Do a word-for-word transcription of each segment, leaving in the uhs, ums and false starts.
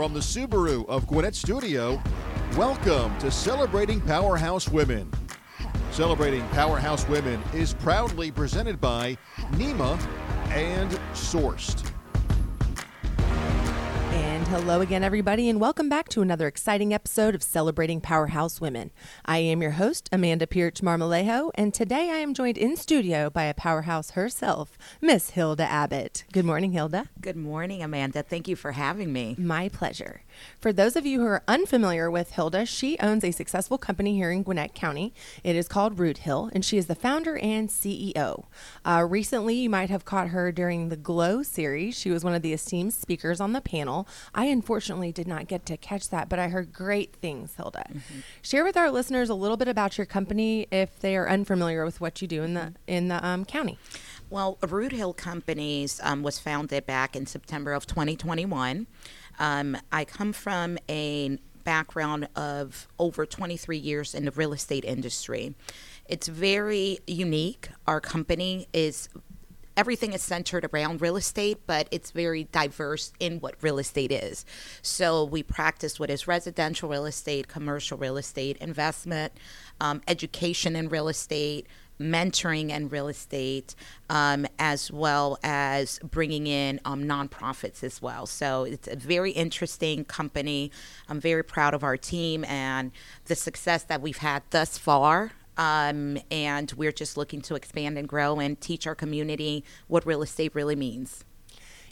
From the Subaru of Gwinnett Studio, welcome to Celebrating Powerhouse Women. Celebrating Powerhouse Women is proudly presented by NEMA and Sourced. And hello again, everybody, and welcome back to another exciting episode of Celebrating Powerhouse Women. I am your host, Amanda Peirch Marmolejo, and today I am joined in studio by a powerhouse herself, Miss Hilda Abbott. Good morning, Hilda. Good morning, Amanda. Thank you for having me. My pleasure. For those of you who are unfamiliar with Hilda, she owns a successful company here in Gwinnett County. It is called Root Hill, and she is the founder and C E O. Uh, recently, you might have caught her during the Glow series. She was one of the esteemed speakers on the panel. I unfortunately did not get to catch that, but I heard great things, Hilda. Mm-hmm. Share with our listeners a little bit about your company if they are unfamiliar with what you do in the in the um, county. Well, Root Hill Companies um, was founded back in September of twenty twenty-one. Um, I come from a background of over twenty-three years in the real estate industry. It's very unique. Our company is, everything is centered around real estate, but it's very diverse in what real estate is. So we practice what is residential real estate, commercial real estate, investment, um, education in real estate, mentoring and real estate, um, as well as bringing in um, nonprofits as well. So it's a very interesting company. I'm very proud of our team and the success that we've had thus far. Um, and we're just looking to expand and grow and teach our community what real estate really means.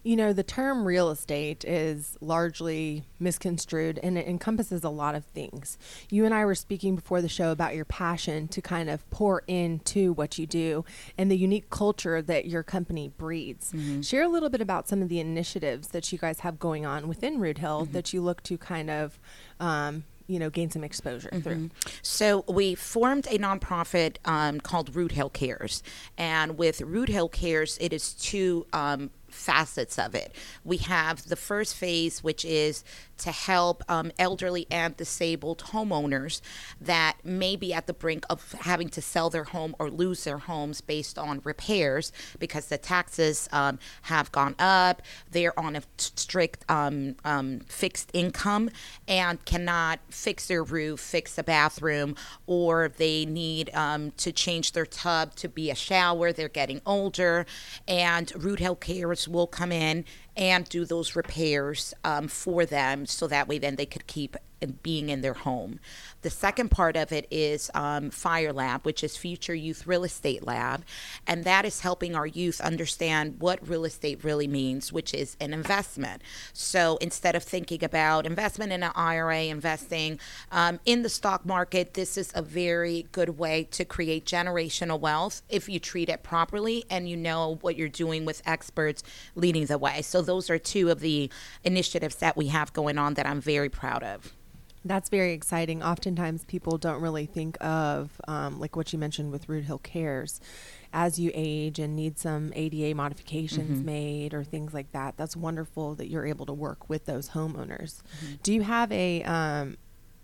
You know, the term real estate is largely misconstrued, and it encompasses a lot of things. You and I were speaking before the show about your passion to kind of pour into what you do and the unique culture that your company breeds. Mm-hmm. Share a little bit about some of the initiatives that you guys have going on within Root Hill mm-hmm. that you look to kind of um, you know, gain some exposure mm-hmm. through. So we formed a nonprofit um, called Root Hill Cares. And with Root Hill Cares, it is two um, facets of it. We have the first phase, which is to help um, elderly and disabled homeowners that may be at the brink of having to sell their home or lose their homes based on repairs because the taxes um, have gone up. They're on a strict um, um, fixed income and cannot fix their roof, fix a bathroom, or they need um, to change their tub to be a shower. They're getting older, and Root Hill Cares will come in and do those repairs um, for them, so that way then they could keep being in their home. The second part of it is um, FYRE Lab, which is Future Youth Real Estate Lab, and that is helping our youth understand what real estate really means, which is an investment. So instead of thinking about investment in an I R A, investing um, in the stock market, this is a very good way to create generational wealth if you treat it properly and you know what you're doing with experts leading the way. So those are two of the initiatives that we have going on that I'm very proud of. That's very exciting. Oftentimes people don't really think of, um, like what you mentioned with Root Hill Cares, as you age and need some A D A modifications mm-hmm. made or things like that. That's wonderful that you're able to work with those homeowners. Mm-hmm. Do you have a um,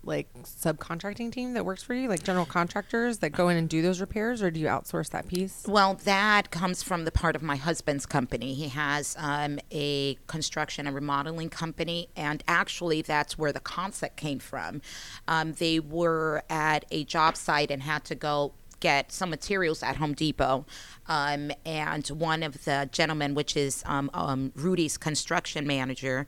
like subcontracting team that works for you, like general contractors that go in and do those repairs, or do you outsource that piece? Well, that comes from the part of my husband's company. He has um, a construction and remodeling company, and actually that's where the concept came from. Um, they were at a job site and had to go get some materials at Home Depot. Um, and one of the gentlemen, which is um, um, Rudy's construction manager,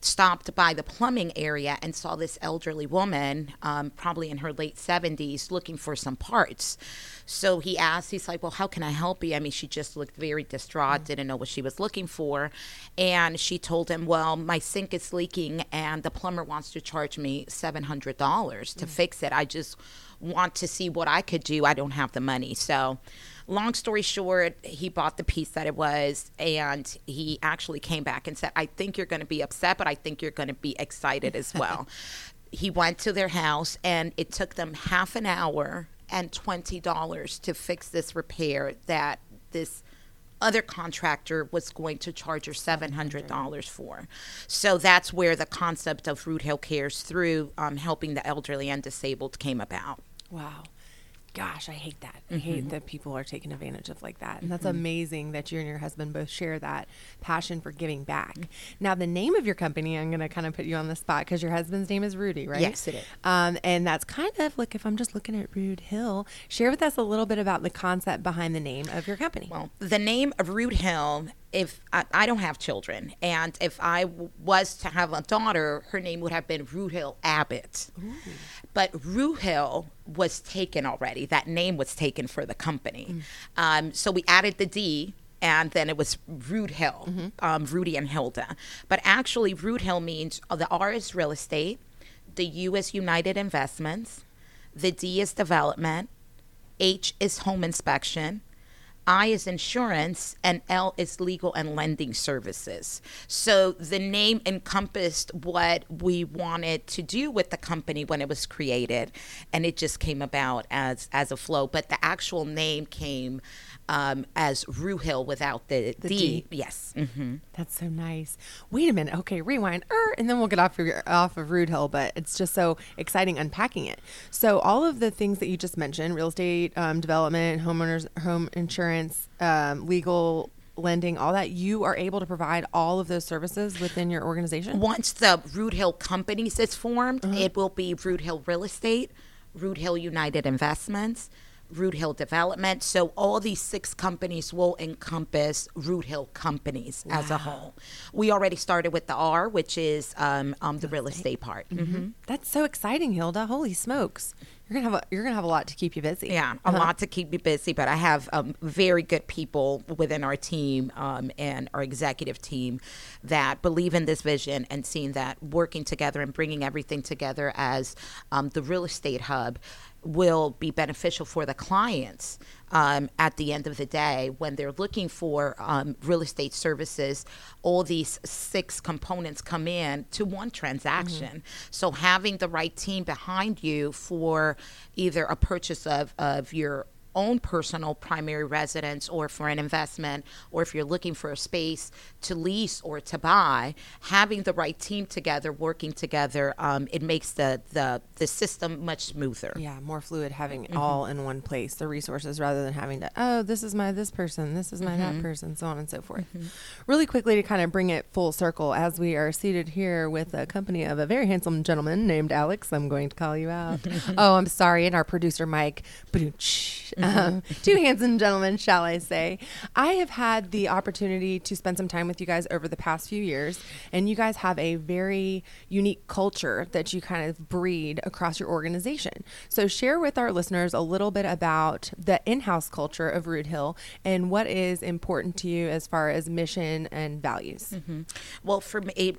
stopped by the plumbing area and saw this elderly woman, um, probably in her late seventies, looking for some parts. So he asked, he's like, well, how can I help you? I mean, she just looked very distraught, didn't know what she was looking for. And she told him, well, my sink is leaking and the plumber wants to charge me seven hundred dollars to mm-hmm. fix it. I just want to see what I could do. I don't have the money. So long story short, he bought the piece that it was, and he actually came back and said, I think you're going to be upset, but I think you're going to be excited as well. He went to their house, and it took them half an hour and twenty dollars to fix this repair that this other contractor was going to charge her seven hundred dollars for. So that's where the concept of Root Hill Cares through um, helping the elderly and disabled came about. Wow. gosh, I hate that. I mm-hmm. hate that people are taken advantage of like that. And that's mm-hmm. amazing that you and your husband both share that passion for giving back. Mm-hmm. Now, the name of your company, I'm going to kind of put you on the spot because your husband's name is Rudy, right? Yes, it is. Um, and that's kind of like, if I'm just looking at Root Hill, share with us a little bit about the concept behind the name of your company. Well, the name of Root Hill, if I, I don't have children, and if I w- was to have a daughter, her name would have been Root Hill Abbott. Ooh. But Root Hill was taken already. That name was taken for the company. Mm. Um, so we added the D, and then it was Root Hill, mm-hmm. um, Rudy and Hilda. But actually, Root Hill means uh, the R is real estate, the U is United Investments, the D is development, H is home inspection, I is insurance, and L is legal and lending services. So the name encompassed what we wanted to do with the company when it was created, and it just came about as as a flow. But the actual name came um, as Root Hill without the, the D. D. Yes. Mm-hmm. That's so nice. Wait a minute. Okay, rewind. Er, and then we'll get off of, off of Root Hill, but it's just so exciting unpacking it. So all of the things that you just mentioned, real estate, um, development, homeowners, home insurance, Um, legal lending, all that, you are able to provide all of those services within your organization? Once the Root Hill Companies is formed, mm-hmm. it will be Root Hill Real Estate, Root Hill United Investments, Root Hill Development. So all these six companies will encompass Root Hill Companies wow. as a whole. We already started with the R, which is um, um, the real estate part. Mm-hmm. Mm-hmm. That's so exciting, Hilda. Holy smokes. You're gonna have a, you're gonna have a lot to keep you busy. Yeah, a uh-huh. lot to keep me busy. But I have um, very good people within our team um, and our executive team that believe in this vision and seeing that working together and bringing everything together as um, the real estate hub will be beneficial for the clients um, at the end of the day when they're looking for um, real estate services. All these six components come in to one transaction. Mm-hmm. So having the right team behind you for either a purchase of, of your own personal primary residence or for an investment, or if you're looking for a space to lease or to buy, having the right team together, working together, um, it makes the, the, the system much smoother. Yeah, more fluid, having mm-hmm. all in one place, the resources, rather than having to, oh, this is my this person, this is my mm-hmm. that person, so on and so forth. Mm-hmm. Really quickly to kind of bring it full circle, as we are seated here with a company of a very handsome gentleman named Alex, I'm going to call you out. oh, I'm sorry, and our producer, Mike, Um, two handsome gentlemen, shall I say. I have had the opportunity to spend some time with you guys over the past few years, and you guys have a very unique culture that you kind of breed across your organization. So share with our listeners a little bit about the in-house culture of Root Hill and what is important to you as far as mission and values. Mm-hmm. Well, for me,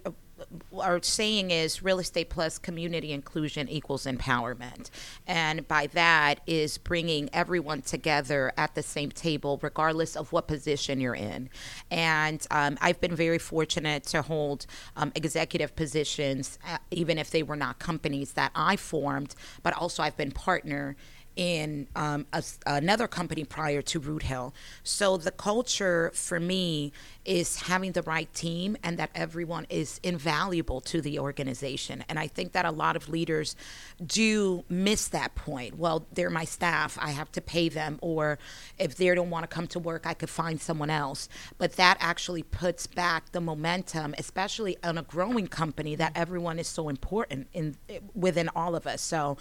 our saying is real estate plus community inclusion equals empowerment. And by that is bringing everyone together at the same table, regardless of what position you're in. And um, I've been very fortunate to hold um, executive positions, uh, even if they were not companies that I formed, but also I've been partner in um, a, another company prior to Root Hill. So the culture for me is having the right team and that everyone is invaluable to the organization. And I think that a lot of leaders do miss that point. Well, they're my staff, I have to pay them, or if they don't want to come to work, I could find someone else. But that actually puts back the momentum, especially on a growing company, that everyone is so important in within all of us. So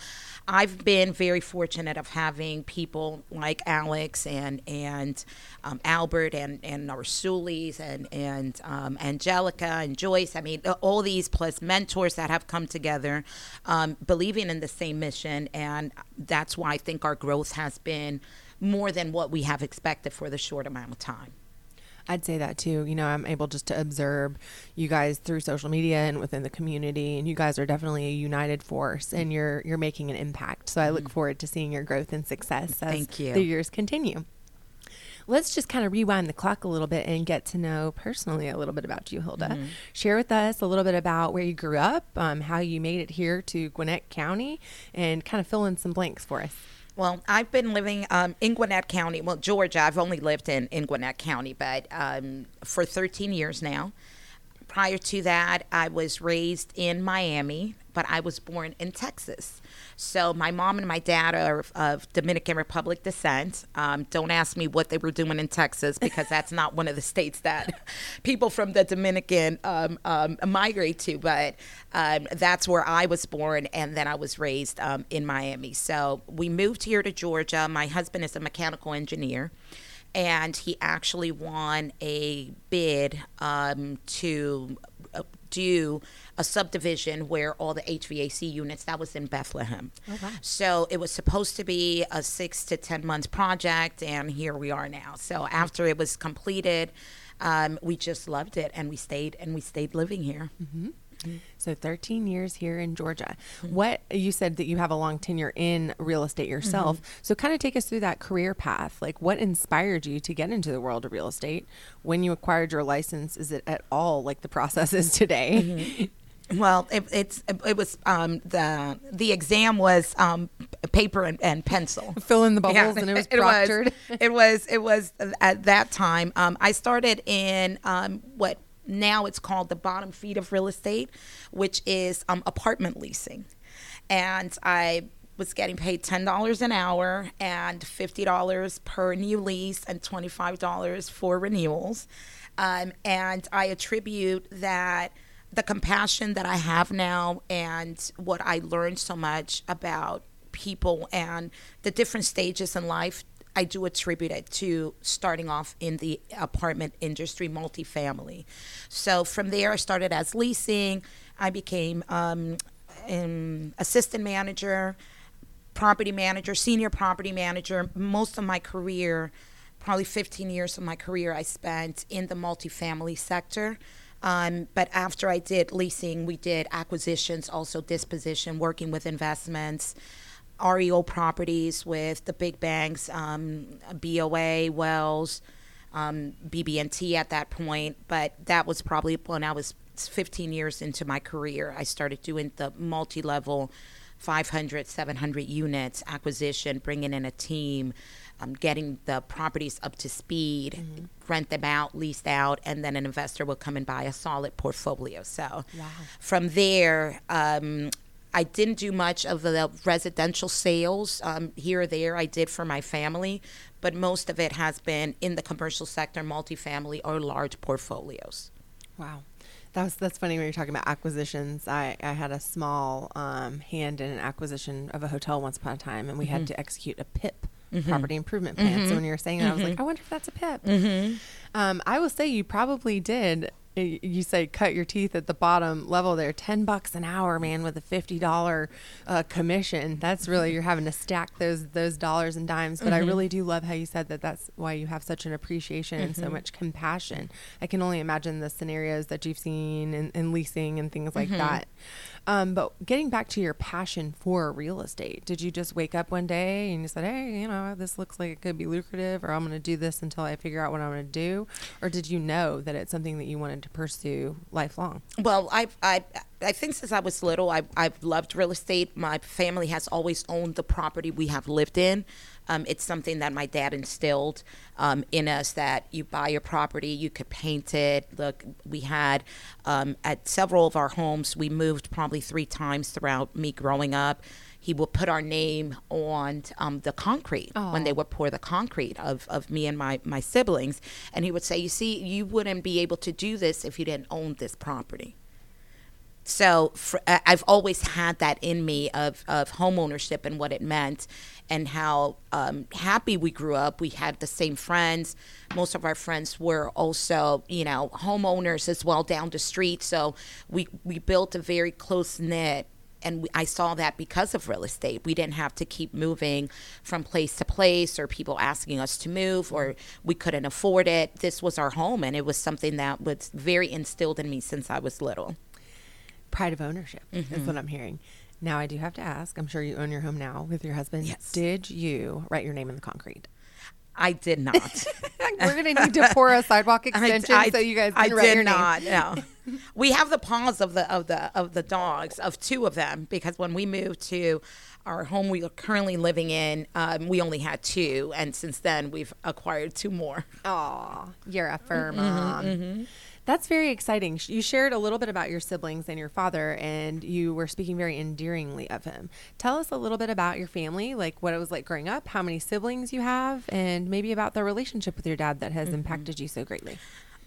I've been very fortunate of having people like Alex and and um, Albert and and our Sulis and and um, Angelica and Joyce. I mean, all these plus mentors that have come together, um, believing in the same mission, and that's why I think our growth has been more than what we have expected for the short amount of time. I'd say that too. You know, I'm able just to observe you guys through social media and within the community, and you guys are definitely a united force, and you're you're making an impact. So I look forward to seeing your growth and success as Thank you. the years continue. Let's just kind of rewind the clock a little bit and get to know personally a little bit about you, Hilda. Mm-hmm. Share with us a little bit about where you grew up, um, how you made it here to Gwinnett County, and kind of fill in some blanks for us. Well, I've been living um, in Gwinnett County, well, Georgia. I've only lived in, in Gwinnett County, but um, for thirteen years now. prior to that, I was raised in Miami, but I was born in Texas. So my mom and my dad are of Dominican Republic descent. Um, don't ask me what they were doing in Texas, because that's not one of the states that people from the Dominican um, um, migrate to. But um, that's where I was born, and then I was raised um, in Miami. So we moved here to Georgia. My husband is a mechanical engineer, and he actually won a bid um, to do a subdivision where all the H V A C units, that was in Bethlehem. Oh, wow. So it was supposed to be a six to ten months project, and here we are now. So after it was completed, um, we just loved it, and we stayed and we stayed living here. Mm-hmm. So thirteen years here in Georgia. Mm-hmm. What you said that you have a long tenure in real estate yourself. Mm-hmm. So kind of take us through that career path. Like, what inspired you to get into the world of real estate? When you acquired your license, is it at all like the process is today? Mm-hmm. Well, it, it's it was um, the the exam was um, paper and, and pencil. Fill in the bubbles, yeah. And it was proctored. It was it was, it was at that time. Um, I started in um, what. Now it's called the bottom feed of real estate, which is um, apartment leasing. And I was getting paid ten dollars an hour and fifty dollars per new lease and twenty-five dollars for renewals. Um, and I attribute that the compassion that I have now and what I learned so much about people and the different stages in life, I do attribute it to starting off in the apartment industry, multifamily. So from there, I started as leasing. I became um, an assistant manager, property manager, senior property manager. Most of my career, probably fifteen years of my career, I spent in the multifamily sector. Um, but after I did leasing, we did acquisitions, also disposition, working with investments, R E O properties with the big banks, um, B O A, Wells, um, B B and T at that point. But that was probably when I was fifteen years into my career. I started doing the multi-level five hundred, seven hundred units acquisition, bringing in a team, um, getting the properties up to speed, mm-hmm. rent them out, leased out, and then an investor will come and buy a solid portfolio. So wow. From there, um, I didn't do much of the residential sales um, here or there. I did for my family, but most of it has been in the commercial sector, multifamily or large portfolios. Wow. That was, that's funny when you're talking about acquisitions. I, I had a small um, hand in an acquisition of a hotel once upon a time, and we mm-hmm. had to execute a P I P. Mm-hmm. Property improvement plan. Mm-hmm. So when you were saying that, mm-hmm. I was like, I wonder if that's a P I P. Mm-hmm. Um, I will say you probably did. You say cut your teeth at the bottom level there. ten bucks an hour, man, with a fifty dollars uh, commission. That's really, you're having to stack those those dollars and dimes. But mm-hmm. I really do love how you said that that's why you have such an appreciation mm-hmm. and so much compassion. I can only imagine the scenarios that you've seen in, in leasing and things like mm-hmm. that. Um, but getting back to your passion for real estate, did you just wake up one day and you said, hey, you know, this looks like it could be lucrative, or I'm going to do this until I figure out what I'm going to do? Or did you know that it's something that you wanted to pursue lifelong? Well, I I, I think since I was little, I, I've loved real estate. My family has always owned the property we have lived in. Um, it's something that my dad instilled um, in us, that you buy your property, you could paint it. Look, we had um, at several of our homes, we moved probably three times throughout me growing up. He would put our name on um, the concrete Aww. When they would pour the concrete of, of me and my, my siblings. And he would say, you see, you wouldn't be able to do this if you didn't own this property. So for, I've always had that in me of, of home ownership and what it meant, and how um, happy we grew up. We had the same friends. Most of our friends were also, you know, homeowners as well down the street. So we, we built a very close-knit, and we, I saw that because of real estate. We didn't have to keep moving from place to place, or people asking us to move, or we couldn't afford it. This was our home, and it was something that was very instilled in me since I was little. Pride of ownership mm-hmm. is what I'm hearing. Now, I do have to ask, I'm sure you own your home now with your husband. Yes. Did you write your name in the concrete? I did not. We're going to need to pour a sidewalk extension I, I, so you guys can I write your name. I did not, no. We have the paws of the, of the, of the dogs, of two of them, because when we moved to our home we are currently living in, um, we only had two, and since then we've acquired two more. Aw, you're a fur mm-hmm, mom. Mm-hmm. That's very exciting. You shared a little bit about your siblings and your father, and you were speaking very endearingly of him. Tell us a little bit about your family, like what it was like growing up, how many siblings you have, and maybe about the relationship with your dad that has mm-hmm. impacted you so greatly.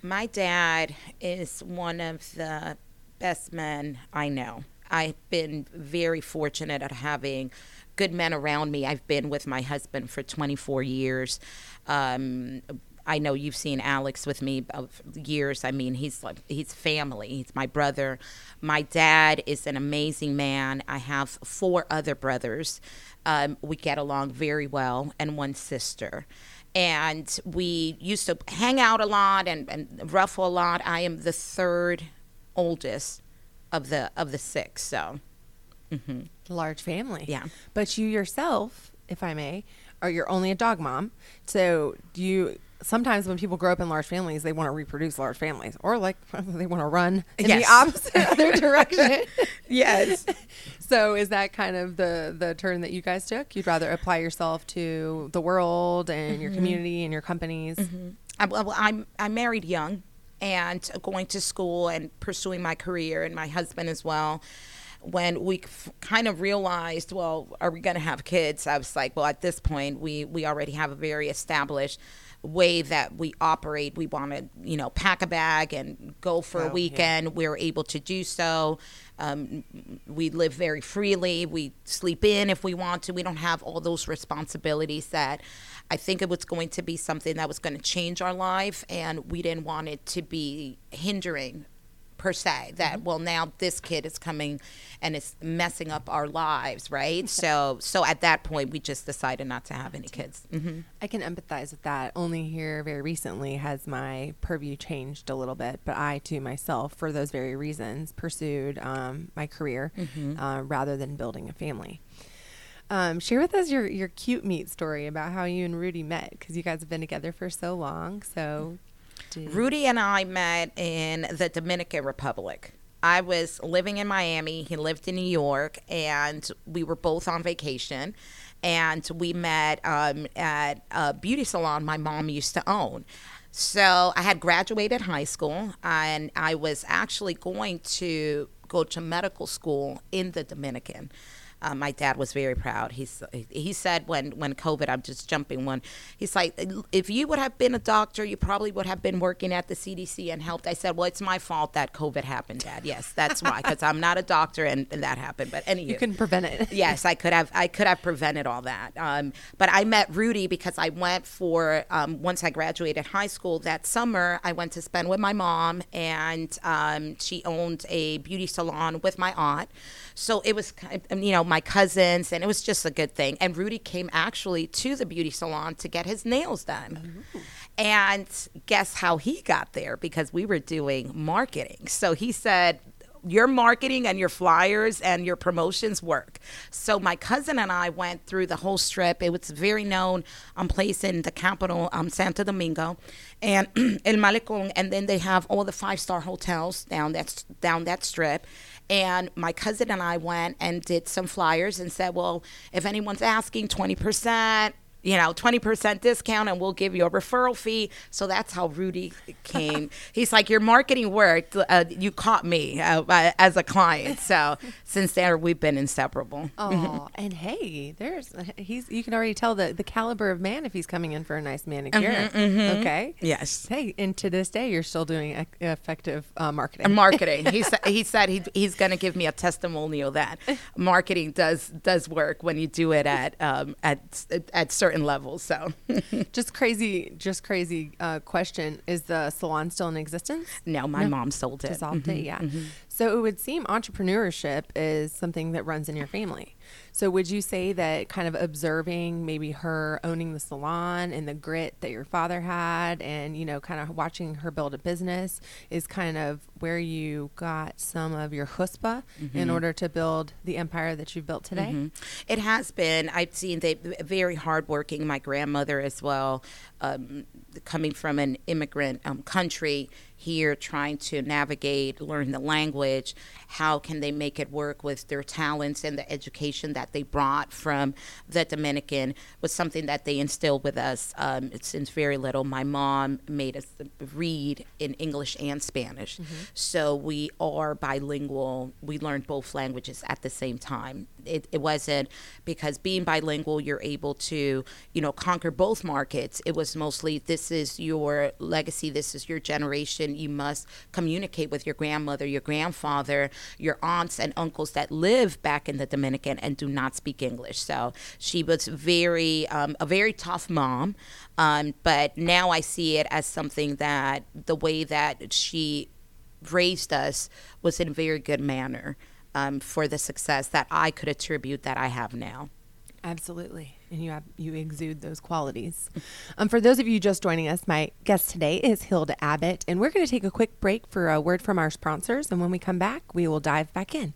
My dad is one of the best men I know. I've been very fortunate at having good men around me. I've been with my husband for twenty-four years. Um, I know you've seen Alex with me of years. I mean, he's like, he's family. He's my brother. My dad is an amazing man. I have four other brothers. Um, we get along very well, and one sister. And we used to hang out a lot and, and ruffle a lot. I am the third oldest of the of the six, so. Mm-hmm. Large family. Yeah. But you yourself, if I may, are you're only a dog mom. So do you... Sometimes when people grow up in large families, they want to reproduce large families, or like they want to run in yes. the opposite other direction. Yes. So is that kind of the, the turn that you guys took? You'd rather apply yourself to the world and mm-hmm. your community and your companies. Mm-hmm. I, well, I'm I married young and going to school and pursuing my career, and my husband as well. When we f- kind of realized, well, are we going to have kids? I was like, well, at this point, we, we already have a very established way that we operate. We want to, you know, pack a bag and go for oh, a weekend. Yeah. We're able to do so. Um, we live very freely. We sleep in if we want to. We don't have all those responsibilities that I think it was going to be something that was going to change our life, and we didn't want it to be hindering per se, that mm-hmm. well, now this kid is coming and it's messing up our lives, right? so so at that point we just decided not to have any kids. Mm-hmm. I can empathize with that. Only here very recently has my purview changed a little bit, but I too myself, for those very reasons, pursued um, my career mm-hmm. uh, rather than building a family. Um, share with us your, your cute meat story about how you and Rudy met, because you guys have been together for so long. So mm-hmm. Dude. Rudy and I met in the Dominican Republic. I was living in Miami. He lived in New York, and we were both on vacation. And we met um, at a beauty salon my mom used to own. So I had graduated high school, and I was actually going to go to medical school in the Dominican. Uh, my dad was very proud. He's, he said when, when COVID, I'm just jumping one, he's like, if you would have been a doctor, you probably would have been working at the C D C and helped. I said, well, it's my fault that COVID happened, Dad. Yes, that's why, because I'm not a doctor and, and that happened. But anyway, you couldn't prevent it. Yes, I could have I could have prevented all that. Um, but I met Rudy because I went for, um, once I graduated high school that summer, I went to spend with my mom, and um, she owned a beauty salon with my aunt. So it was, you know, my cousins, and it was just a good thing. And Rudy came actually to the beauty salon to get his nails done. Ooh. And guess how he got there? Because we were doing marketing. So he said, your marketing and your flyers and your promotions work. So my cousin and I went through the whole strip. It was very known um, place in the capital, um, Santo Domingo, and El Malecón. And then they have all the five-star hotels down that, down that strip. And my cousin and I went and did some flyers and said, well, if anyone's asking, twenty percent, you know, twenty percent discount, and we'll give you a referral fee. So that's how Rudy came. He's like, your marketing worked. Uh, you caught me uh, as a client. So since there, we've been inseparable. Oh, and hey, there's he's. You can already tell the, the caliber of man if he's coming in for a nice manicure. Mm-hmm, mm-hmm. Okay. Yes. Hey, and to this day, you're still doing effective uh, marketing. Marketing. He said he said he, he's going to give me a testimonial that marketing does does work when you do it at um, at at certain levels. So just crazy just crazy uh question, is the salon still in existence? No, my no. mom sold it, dissolved mm-hmm. it. Yeah. Mm-hmm. So it would seem entrepreneurship is something that runs in your family. So would you say that kind of observing maybe her owning the salon and the grit that your father had, and you know, kind of watching her build a business, is kind of where you got some of your chutzpah mm-hmm. in order to build the empire that you've built today? Mm-hmm. It has been. I've seen they very hardworking. My grandmother as well. Um, coming from an immigrant um, country here, trying to navigate, learn the language, how can they make it work with their talents and the education that they brought from the Dominican, was something that they instilled with us um, since very little. My mom made us read in English and Spanish. Mm-hmm. So we are bilingual. We learned both languages at the same time. It, it wasn't because being bilingual, you're able to, you know, conquer both markets. It was mostly, this is your legacy, this is your generation. You must communicate with your grandmother, your grandfather, your aunts and uncles that live back in the Dominican and do not speak English. So she was very, um, a very tough mom. Um, but now I see it as something that the way that she raised us was in a very good manner. Um, for the success that I could attribute that I have now. Absolutely. And you have, you exude those qualities. Um, for those of you just joining us, my guest today is Hilda Abbott, and we're going to take a quick break for a word from our sponsors. And when we come back, we will dive back in.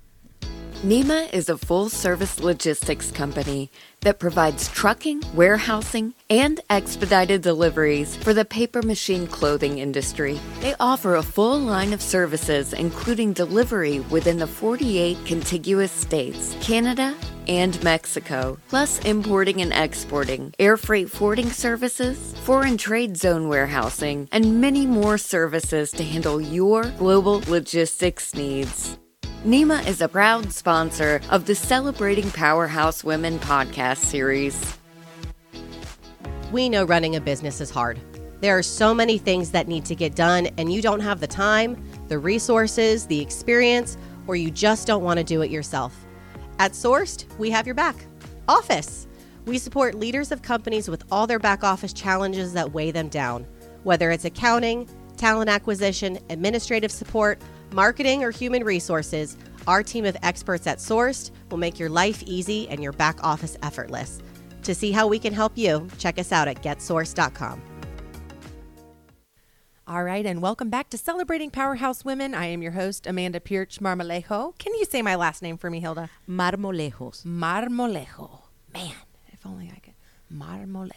NEMA is a full-service logistics company that provides trucking, warehousing, and expedited deliveries for the paper machine clothing industry. They offer a full line of services, including delivery within the forty-eight contiguous states, Canada, and Mexico, plus importing and exporting, air freight forwarding services, foreign trade zone warehousing, and many more services to handle your global logistics needs. NEMA is a proud sponsor of the Celebrating Powerhouse Women podcast series. We know running a business is hard. There are so many things that need to get done, and you don't have the time, the resources, the experience, or you just don't want to do it yourself. At Sourced, we have your back. Office. We support leaders of companies with all their back office challenges that weigh them down, whether it's accounting, talent acquisition, administrative support, marketing, or human resources. Our team of experts at Sourced will make your life easy and your back office effortless. To see how we can help you, check us out at get sourced dot com. All right, and welcome back to Celebrating Powerhouse Women. I am your host, Amanda Peirch Marmolejo. Can you say my last name for me, Hilda? Marmolejos. Marmolejo. Man, if only I could. Marmolejo.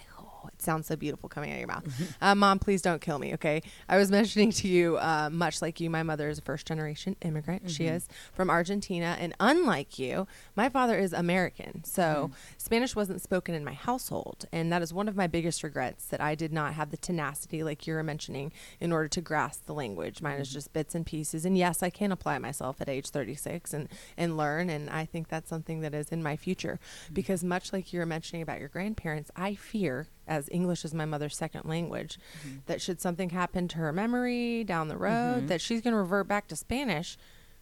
Sounds so beautiful coming out of your mouth. Mm-hmm. Uh, Mom, please don't kill me, okay? I was mentioning to you, uh, much like you, my mother is a first-generation immigrant. Mm-hmm. She is from Argentina. And unlike you, my father is American. So mm-hmm. Spanish wasn't spoken in my household. And that is one of my biggest regrets, that I did not have the tenacity, like you were mentioning, in order to grasp the language. Mine mm-hmm. is just bits and pieces. And yes, I can apply myself at age thirty-six and, and learn. And I think that's something that is in my future. Mm-hmm. Because much like you were mentioning about your grandparents, I fear, as English is my mother's second language, mm-hmm. that should something happen to her memory down the road, mm-hmm. that she's going to revert back to Spanish,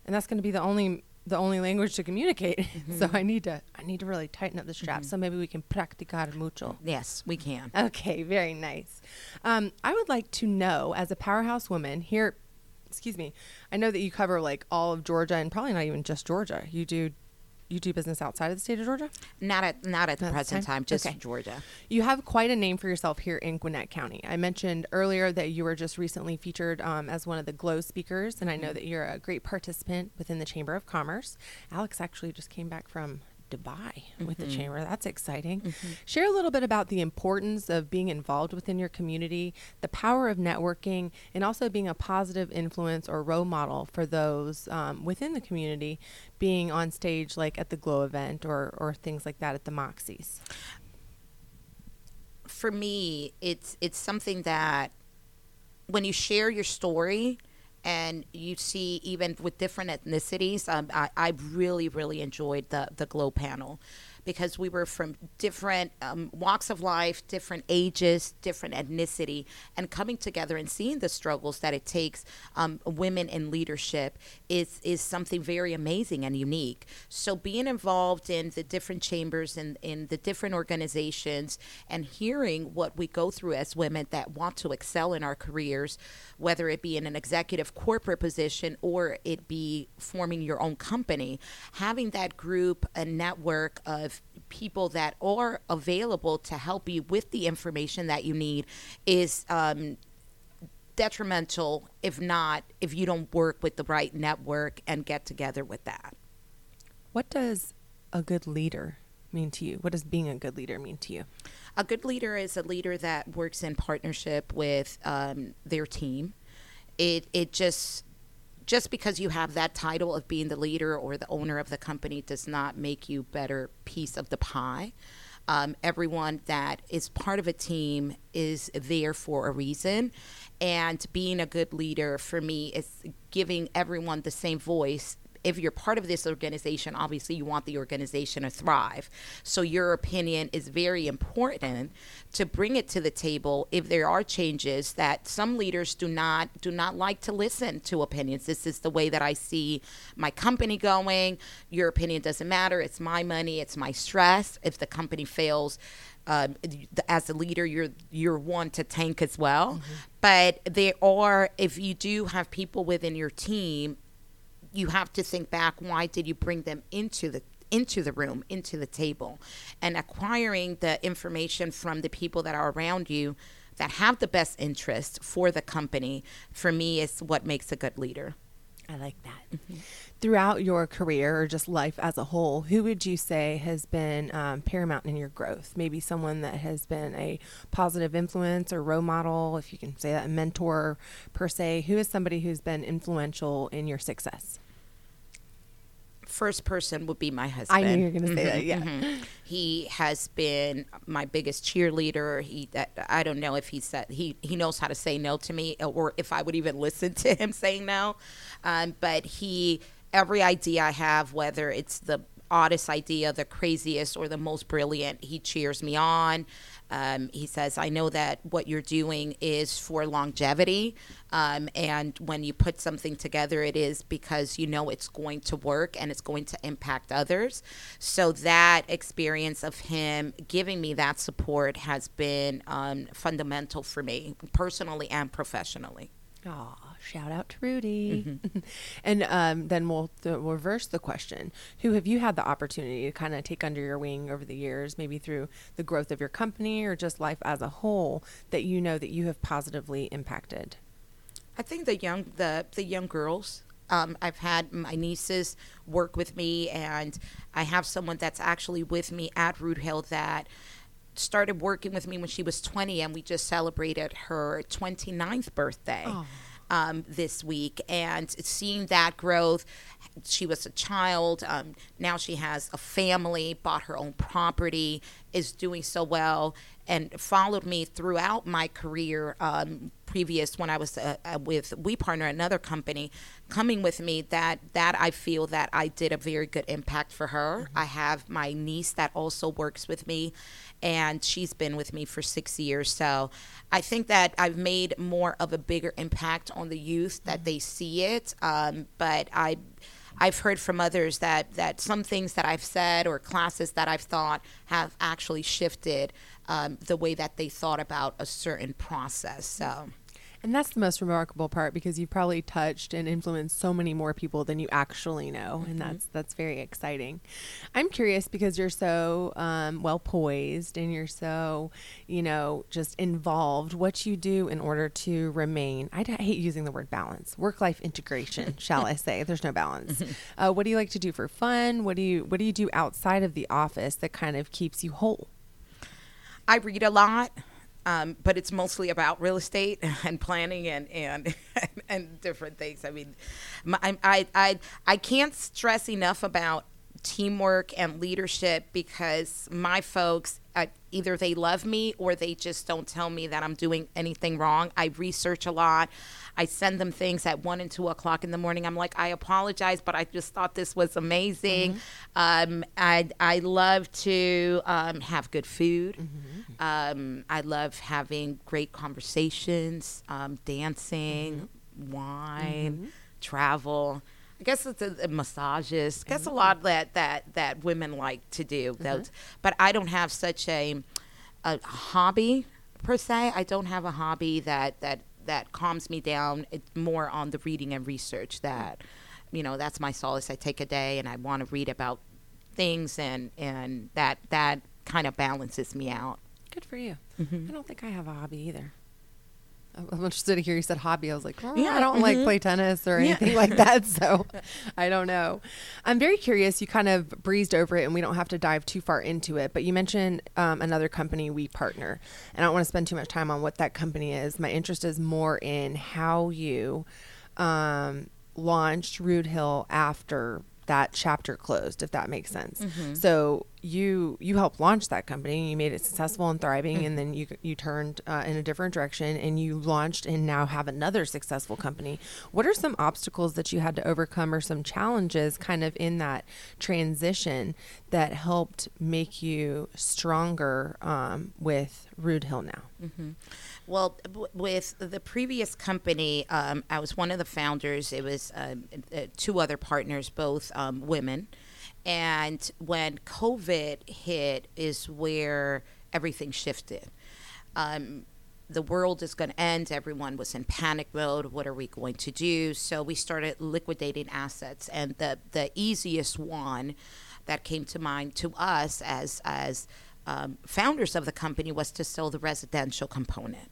and that's going to be the only the only language to communicate. Mm-hmm. So I need to I need to really tighten up the strap. Mm-hmm. So maybe we can practicar mucho. Yes, we can. Okay, very nice. Um, I would like to know, as a powerhouse woman here, excuse me, I know that you cover like all of Georgia, and probably not even just Georgia. You do. You do business outside of the state of Georgia? Not at not at the present time, time just okay. Georgia. You have quite a name for yourself here in Gwinnett County. I mentioned earlier that you were just recently featured um, as one of the Glow speakers, and I know that you're a great participant within the Chamber of Commerce. Alex actually just came back from Dubai mm-hmm. with the Chamber. That's exciting. Mm-hmm. Share a little bit about the importance of being involved within your community, the power of networking, and also being a positive influence or role model for those um, within the community, being on stage like at the Glow event or, or things like that at the Moxies. For me, it's it's something that when you share your story, and you see, even with different ethnicities, um, I, I really, really enjoyed the, the Glow panel, because we were from different um, walks of life, different ages, different ethnicity, and coming together and seeing the struggles that it takes um, women in leadership is, is something very amazing and unique. So being involved in the different chambers and in the different organizations, and hearing what we go through as women that want to excel in our careers, whether it be in an executive corporate position or it be forming your own company, having that group, a network of people that are available to help you with the information that you need is um, detrimental if not if you don't work with the right network and get together with that. What does a good leader mean to you? What does being a good leader mean to you? A good leader is a leader that works in partnership with um, their team. It it just just because you have that title of being the leader or the owner of the company does not make you better piece of the pie. Um, everyone that is part of a team is there for a reason. And being a good leader for me is giving everyone the same voice. If you're part of this organization, obviously you want the organization to thrive. So your opinion is very important to bring it to the table if there are changes that some leaders do not do not like to listen to opinions. This is the way that I see my company going. Your opinion doesn't matter. It's my money. It's my stress. If the company fails, Um, as a leader, you're you're one to tank as well. Mm-hmm. But there are, if you do have people within your team, you have to think back, why did you bring them into the into the room, into the table? And acquiring the information from the people that are around you that have the best interest for the company, for me, is what makes a good leader. I like that. Mm-hmm. Throughout your career or just life as a whole, who would you say has been um, paramount in your growth? Maybe someone that has been a positive influence or role model, if you can say that, a mentor per se. Who is somebody who's been influential in your success? First person would be my husband. I knew you were going to say that, yeah. Mm-hmm. He has been my biggest cheerleader. He, I don't know if he said, he, he knows how to say no to me or if I would even listen to him saying no. Um, but he, every idea I have, whether it's the oddest idea, the craziest, or the most brilliant, he cheers me on. Um, he says, I know that what you're doing is for longevity, um, and when you put something together, it is because you know it's going to work and it's going to impact others. So that experience of him giving me that support has been um, fundamental for me, personally and professionally. Aww. Shout out to Rudy. Mm-hmm. And um, then we'll th- reverse the question. Who have you had the opportunity to kind of take under your wing over the years, maybe through the growth of your company or just life as a whole, that you know that you have positively impacted? I think the young, the, the young girls. Um, I've had my nieces work with me, and I have someone that's actually with me at Root Hill that started working with me when she was twenty, and we just celebrated her twenty-ninth birthday. Oh. Um, this week, and seeing that growth. She was a child. Um, now she has a family, bought her own property, is doing so well, and followed me throughout my career. Um, previous when I was uh, with We Partner, another company, coming with me, that that I feel that I did a very good impact for her. Mm-hmm. I have my niece that also works with me, and she's been with me for six years. So I think that I've made more of a bigger impact on the youth, that they see it. Um, but I, I've heard from others that, that some things that I've said or classes that I've taught have actually shifted um, the way that they thought about a certain process. So. And that's the most remarkable part, because you've probably touched and influenced so many more people than you actually know. Mm-hmm. And that's that's very exciting. I'm curious, because you're so um, well poised and you're so, you know, just involved, what you do in order to remain. I, I hate using the word balance, work-life integration, shall I say. There's no balance. Mm-hmm. Uh, what do you like to do for fun? What do you what do you do outside of the office that kind of keeps you whole? I read a lot. Um, but it's mostly about real estate and planning and and, and different things. I mean, I, I, I, I can't stress enough about teamwork and leadership, because my folks, I, either they love me or they just don't tell me that I'm doing anything wrong. I research a lot. I send them things at one and two o'clock in the morning. I'm like, I apologize, but I just thought this was amazing. Mm-hmm. Um, I I love to um, have good food. Mm-hmm. Um, I love having great conversations, um, dancing, mm-hmm. wine, mm-hmm. travel. I guess it's a, a massages. I guess mm-hmm. a lot that, that, that women like to do. Those, mm-hmm. But I don't have such a a hobby per se. I don't have a hobby that, that, that calms me down. It's more on the reading and research that, you know, that's my solace. I take a day and I want to read about things, and, and that that kind of balances me out. Good for you. Mm-hmm. I don't think I have a hobby either. I'm interested to hear you said hobby. I was like, oh, yeah, I don't mm-hmm. like play tennis or yeah. anything like that. So I don't know. I'm very curious. You kind of breezed over it and we don't have to dive too far into it, but you mentioned um, another company we partner, and I don't want to spend too much time on what that company is. My interest is more in how you um, launched Root Hill after that chapter closed, if that makes sense. Mm-hmm. So you you helped launch that company, you made it successful and thriving, mm-hmm. and then you you turned uh, in a different direction and you launched and now have another successful company. What are some obstacles that you had to overcome or some challenges kind of in that transition that helped make you stronger um, with Root Hill now? Mm-hmm. Well, w- with the previous company, um, I was one of the founders. It was uh, two other partners, both um, women. And when COVID hit is where everything shifted. Um, the world is going to end. Everyone was in panic mode. What are we going to do? So we started liquidating assets. And the, the easiest one that came to mind to us as as Um, founders of the company was to sell the residential component.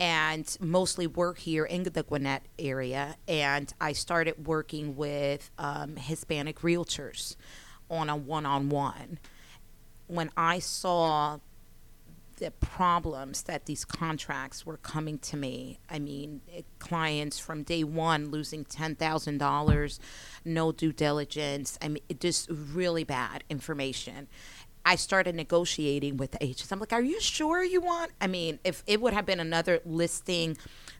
And mostly we're here in the Gwinnett area. And I started working with um, Hispanic realtors on a one-on-one. When I saw the problems that these contracts were coming to me, I mean, it, clients from day one losing ten thousand dollars, no due diligence, I mean, it just really bad information. I started negotiating with the agents. I'm like, are you sure you want? I mean, if it would have been another listing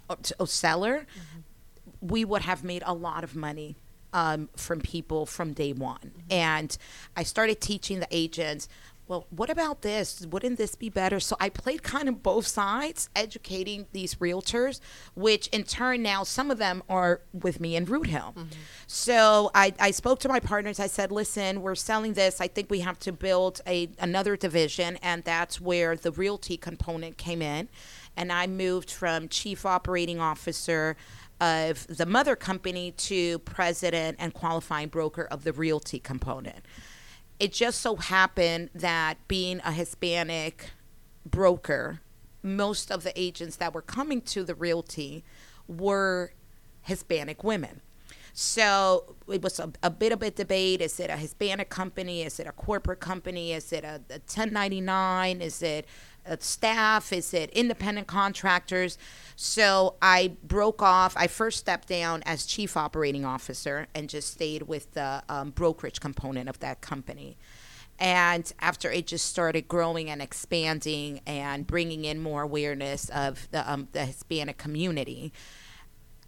or, or seller, mm-hmm. we would have made a lot of money um, from people from day one. Mm-hmm. And I started teaching the agents, well, what about this? Wouldn't this be better? So I played kind of both sides, educating these realtors, which in turn now some of them are with me in Root Hill. Mm-hmm. So I, I spoke to my partners. I said, listen, we're selling this. I think we have to build a another division, and that's where the realty component came in. And I moved from chief operating officer of the mother company to president and qualifying broker of the realty component. It just so happened that being a Hispanic broker, most of the agents that were coming to the realty were Hispanic women. So it was a, a bit of a debate. Is it a Hispanic company? Is it a corporate company? Is it a, a ten ninety-nine? Is it a staff? Is it independent contractors? So I broke off. I first stepped down as chief operating officer and just stayed with the um, brokerage component of that company. And after it just started growing and expanding and bringing in more awareness of the, um, the Hispanic community,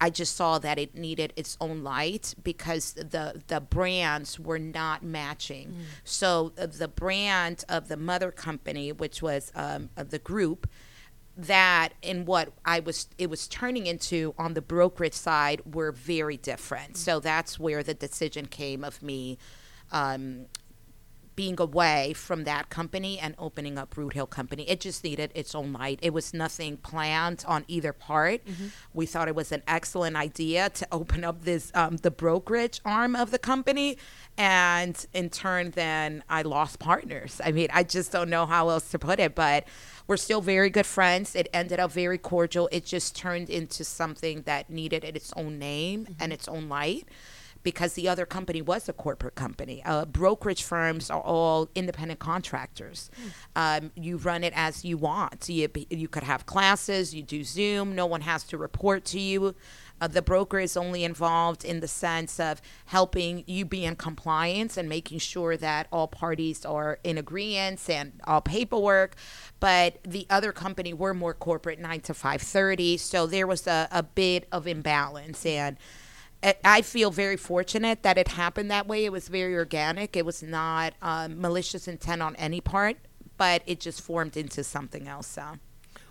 I just saw that it needed its own light because the the brands were not matching. Mm. So the brand of the mother company, which was um, of the group, that and what I was it was turning into on the brokerage side were very different. Mm. So that's where the decision came of me um, being away from that company and opening up Root Hill Company. It just needed its own light. It was nothing planned on either part. Mm-hmm. We thought it was an excellent idea to open up this um, the brokerage arm of the company. And in turn, then I lost partners. I mean, I just don't know how else to put it, but we're still very good friends. It ended up very cordial. It just turned into something that needed its own name mm-hmm. and its own light, because the other company was a corporate company. Uh, brokerage firms are all independent contractors. Mm. Um, you run it as you want. You, you could have classes, you do Zoom, no one has to report to you. Uh, the broker is only involved in the sense of helping you be in compliance and making sure that all parties are in agreement and all paperwork. But the other company were more corporate, nine to five thirty. So there was a, a bit of imbalance, and I feel very fortunate that it happened that way. It was very organic. It was not um, malicious intent on any part, but it just formed into something else. So,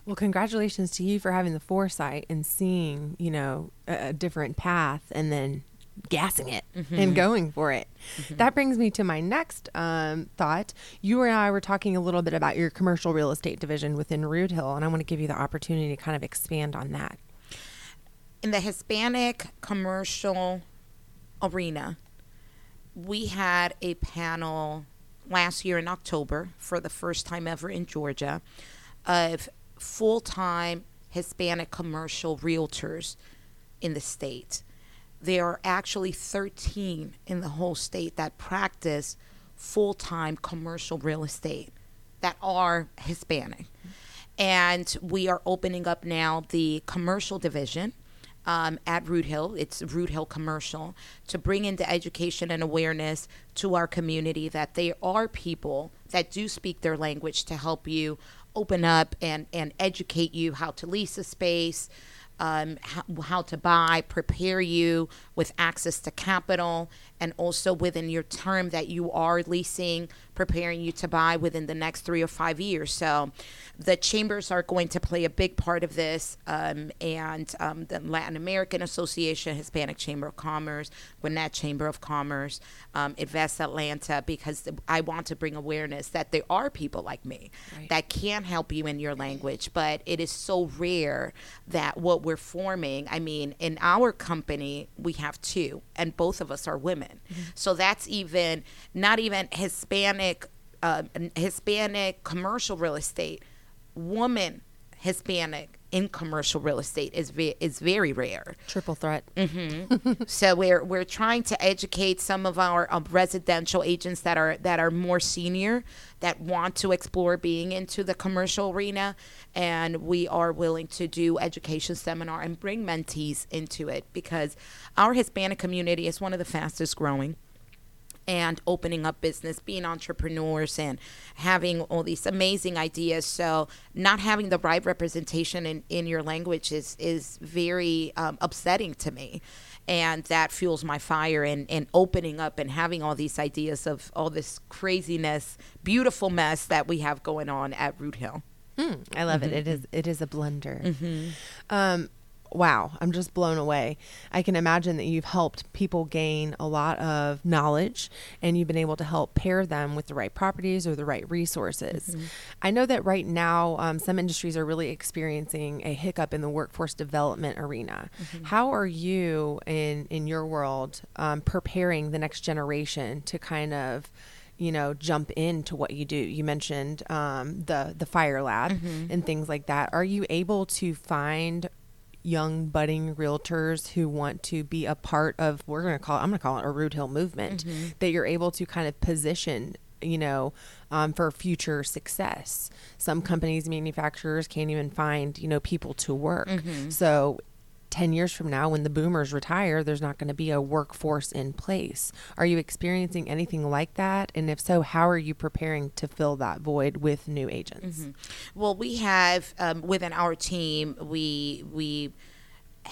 well, congratulations to you for having the foresight and seeing, you know, a, a different path and then gassing it mm-hmm. and going for it. Mm-hmm. That brings me to my next um, thought. You and I were talking a little bit about your commercial real estate division within Root Hill, and I want to give you the opportunity to kind of expand on that. In the Hispanic commercial arena, we had a panel last year in October for the first time ever in Georgia of full-time Hispanic commercial realtors in the state. There are actually thirteen in the whole state that practice full-time commercial real estate that are Hispanic. And we are opening up now the commercial division um, at Root Hill. It's Root Hill Commercial, to bring into education and awareness to our community that there are people that do speak their language, to help you open up and, and educate you how to lease a space, um, how, how to buy, prepare you with access to capital, and also within your term that you are leasing, preparing you to buy within the next three or five years. So the chambers are going to play a big part of this, um, and um, the Latin American Association, Hispanic Chamber of Commerce, Gwinnett Chamber of Commerce, um, Invest Atlanta, because I want to bring awareness that there are people like me right. that can help you in your language, but it is so rare that what we're forming, I mean, in our company, we have two, and both of us are women. Mm-hmm. So that's even, not even Hispanic Uh, Hispanic commercial real estate, woman Hispanic in commercial real estate is ve- is very rare. Triple threat. Mm-hmm. So we're we're trying to educate some of our um, residential agents that are that are more senior, that want to explore being into the commercial arena, and we are willing to do education seminar and bring mentees into it, because our Hispanic community is one of the fastest growing and opening up business, being entrepreneurs, and having all these amazing ideas. So not having the right representation in, in your language is, is very um, upsetting to me. And that fuels my fire in, in opening up and having all these ideas of all this craziness, beautiful mess that we have going on at Root Hill. Mm, I love mm-hmm. it. It is it is a blender. Mm-hmm. Um, wow, I'm just blown away. I can imagine that you've helped people gain a lot of knowledge, and you've been able to help pair them with the right properties or the right resources. Mm-hmm. I know that right now um, some industries are really experiencing a hiccup in the workforce development arena. Mm-hmm. How are you in, in your world um, preparing the next generation to kind of, you know, jump into what you do? You mentioned um, the, the FYRE Lab mm-hmm. and things like that. Are you able to find young budding realtors who want to be a part of, we're going to call it, I'm going to call it a Root Hill movement, mm-hmm. that you're able to kind of position, you know, um, for future success? Some companies, manufacturers can't even find, you know, people to work. Mm-hmm. So ten years from now, when the boomers retire, there's not going to be a workforce in place. Are you experiencing anything like that? And if so, how are you preparing to fill that void with new agents? Mm-hmm. Well, we have um, within our team, we we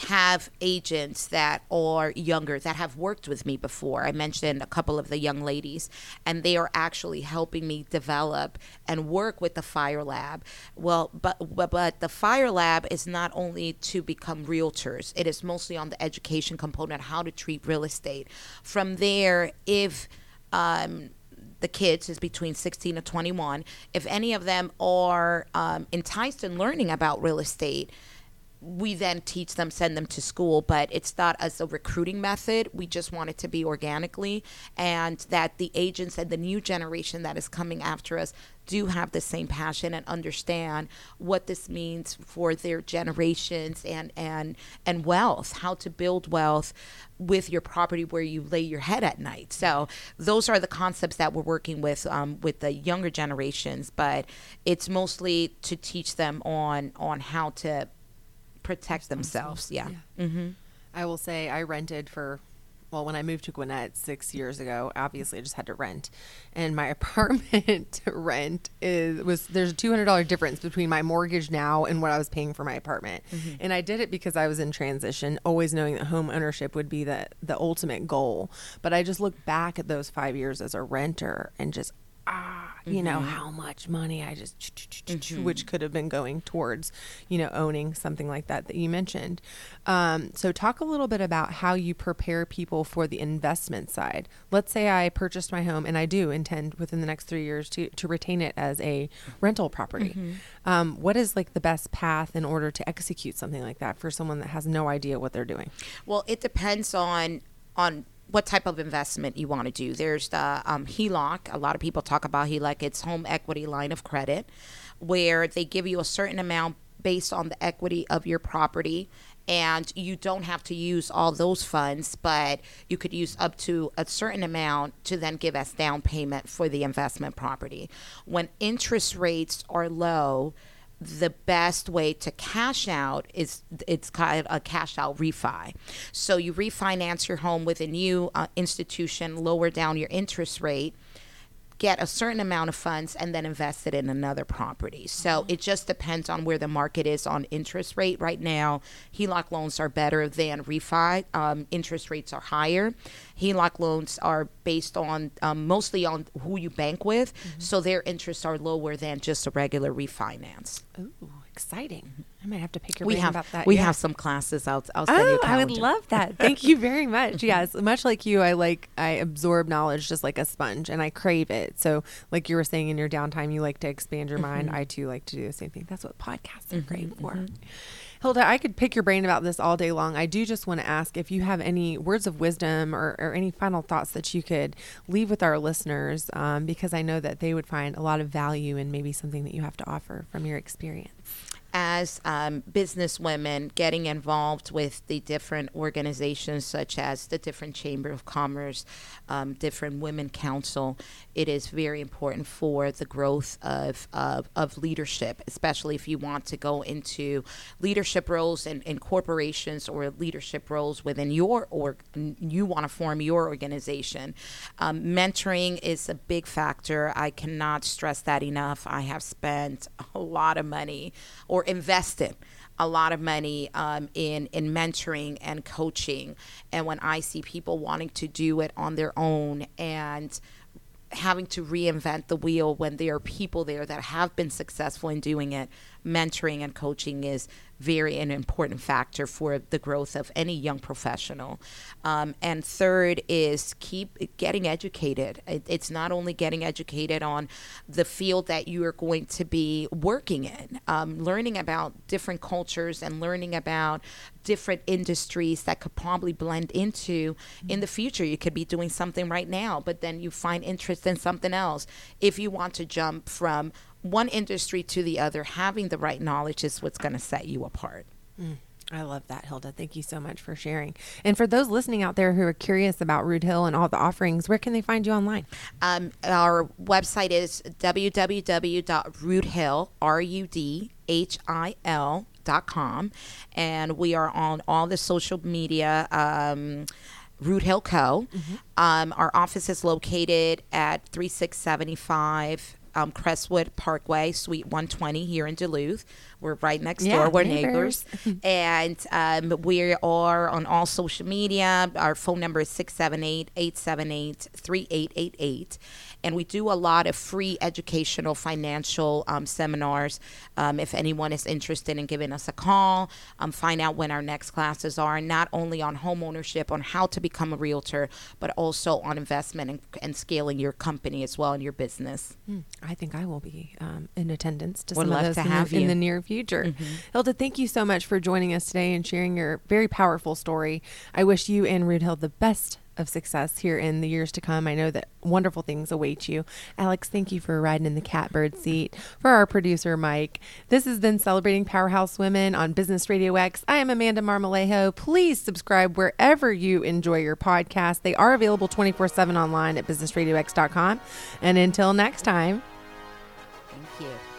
have agents that are younger, that have worked with me before. I mentioned a couple of the young ladies, and they are actually helping me develop and work with the FYRE Lab. Well, but, but but the FYRE Lab is not only to become realtors. It is mostly on the education component, how to treat real estate. From there, if um, the kids is between sixteen to twenty-one, if any of them are um, enticed in learning about real estate, we then teach them, send them to school, but it's not as a recruiting method. We just want it to be organically, and that the agents and the new generation that is coming after us do have the same passion and understand what this means for their generations and and and wealth, how to build wealth with your property where you lay your head at night. So those are the concepts that we're working with um, with the younger generations, but it's mostly to teach them on on how to protect themselves. Yeah, yeah. Mm-hmm. I will say I rented for, well, when I moved to Gwinnett six years ago, obviously I just had to rent, and my apartment to rent is was there's a two hundred dollars difference between my mortgage now and what I was paying for my apartment. Mm-hmm. And I did it because I was in transition, always knowing that home ownership would be the the ultimate goal. But I just look back at those five years as a renter and just ah, you mm-hmm. know, how much money I just, mm-hmm. which could have been going towards, you know, owning something like that that you mentioned. Um, so talk a little bit about how you prepare people for the investment side. Let's say I purchased my home, and I do intend within the next three years to, to retain it as a rental property. Mm-hmm. Um, what is like the best path in order to execute something like that for someone that has no idea what they're doing? Well, it depends on, on, what type of investment you want to do. There's the um, H E L O C. A lot of people talk about H E L O C. It's home equity line of credit, where they give you a certain amount based on the equity of your property. And you don't have to use all those funds, but you could use up to a certain amount to then give as down payment for the investment property. When interest rates are low, the best way to cash out is it's called a cash out refi. So you refinance your home with a new uh, institution, lower down your interest rate, get a certain amount of funds, and then invest it in another property. So mm-hmm. it just depends on where the market is on interest rate. Right now, H E L O C loans are better than refi. Um, interest rates are higher. H E L O C loans are based on um, mostly on who you bank with, mm-hmm. so their interests are lower than just a regular refinance. Ooh, exciting. I might have to pick your brain about that. We yeah. have some classes. I'll, I'll send oh, you a calendar. I would love that. Thank you very much. Yes. Much like you, I like, I absorb knowledge just like a sponge, and I crave it. So like you were saying, in your downtime, you like to expand your mind. Mm-hmm. I too like to do the same thing. That's what podcasts mm-hmm, are great for. Mm-hmm. Hilda, I could pick your brain about this all day long. I do just want to ask if you have any words of wisdom or, or any final thoughts that you could leave with our listeners, um, because I know that they would find a lot of value in maybe something that you have to offer from your experience. As um, business women getting involved with the different organizations, such as the different Chamber of Commerce, um, different Women Council, it is very important for the growth of, of, of leadership, especially if you want to go into leadership roles in, in corporations or leadership roles within your org. You want to form your organization. Um, mentoring is a big factor. I cannot stress that enough. I have spent a lot of money or invested a lot of money um, in, in mentoring and coaching. And when I see people wanting to do it on their own and having to reinvent the wheel when there are people there that have been successful in doing it, mentoring and coaching is very an important factor for the growth of any young professional. Um, and third is keep getting educated. It, it's not only getting educated on the field that you are going to be working in, um, learning about different cultures and learning about different industries that could probably blend into mm-hmm. in the future. You could be doing something right now, but then you find interest in something else. If you want to jump from one industry to the other, having the right knowledge is what's going to set you apart. Mm. I love that, Hilda. Thank you so much for sharing. And for those listening out there who are curious about Root Hill and all the offerings, where can they find you online? Um, our website is w w w dot root hill dot com, and we are on all the social media, um, Root Hill Co. Mm-hmm. Um, our office is located at thirty-six seventy-five Um, Crestwood Parkway, Suite one twenty here in Duluth. We're right next yeah, door. We're neighbors. neighbors. And um, we are on all social media. Our phone number is six seven eight, eight seven eight, three eight eight eight. And we do a lot of free educational financial um, seminars. Um, if anyone is interested in giving us a call, um, find out when our next classes are, not only on home ownership, on how to become a realtor, but also on investment and, and scaling your company as well and your business. Mm. I think I will be um, in attendance to Would some of those to have in, the, in the near future. Mm-hmm. Hilda, thank you so much for joining us today and sharing your very powerful story. I wish you and Root Hill the best of success here in the years to come. I know that wonderful things await you. Alex, thank you for riding in the catbird seat. For our producer, Mike, this has been Celebrating Powerhouse Women on Business Radio X. I am Amanda Marmolejo. Please subscribe wherever you enjoy your podcast. They are available twenty-four seven online at business radio x dot com. And until next time. Thank you.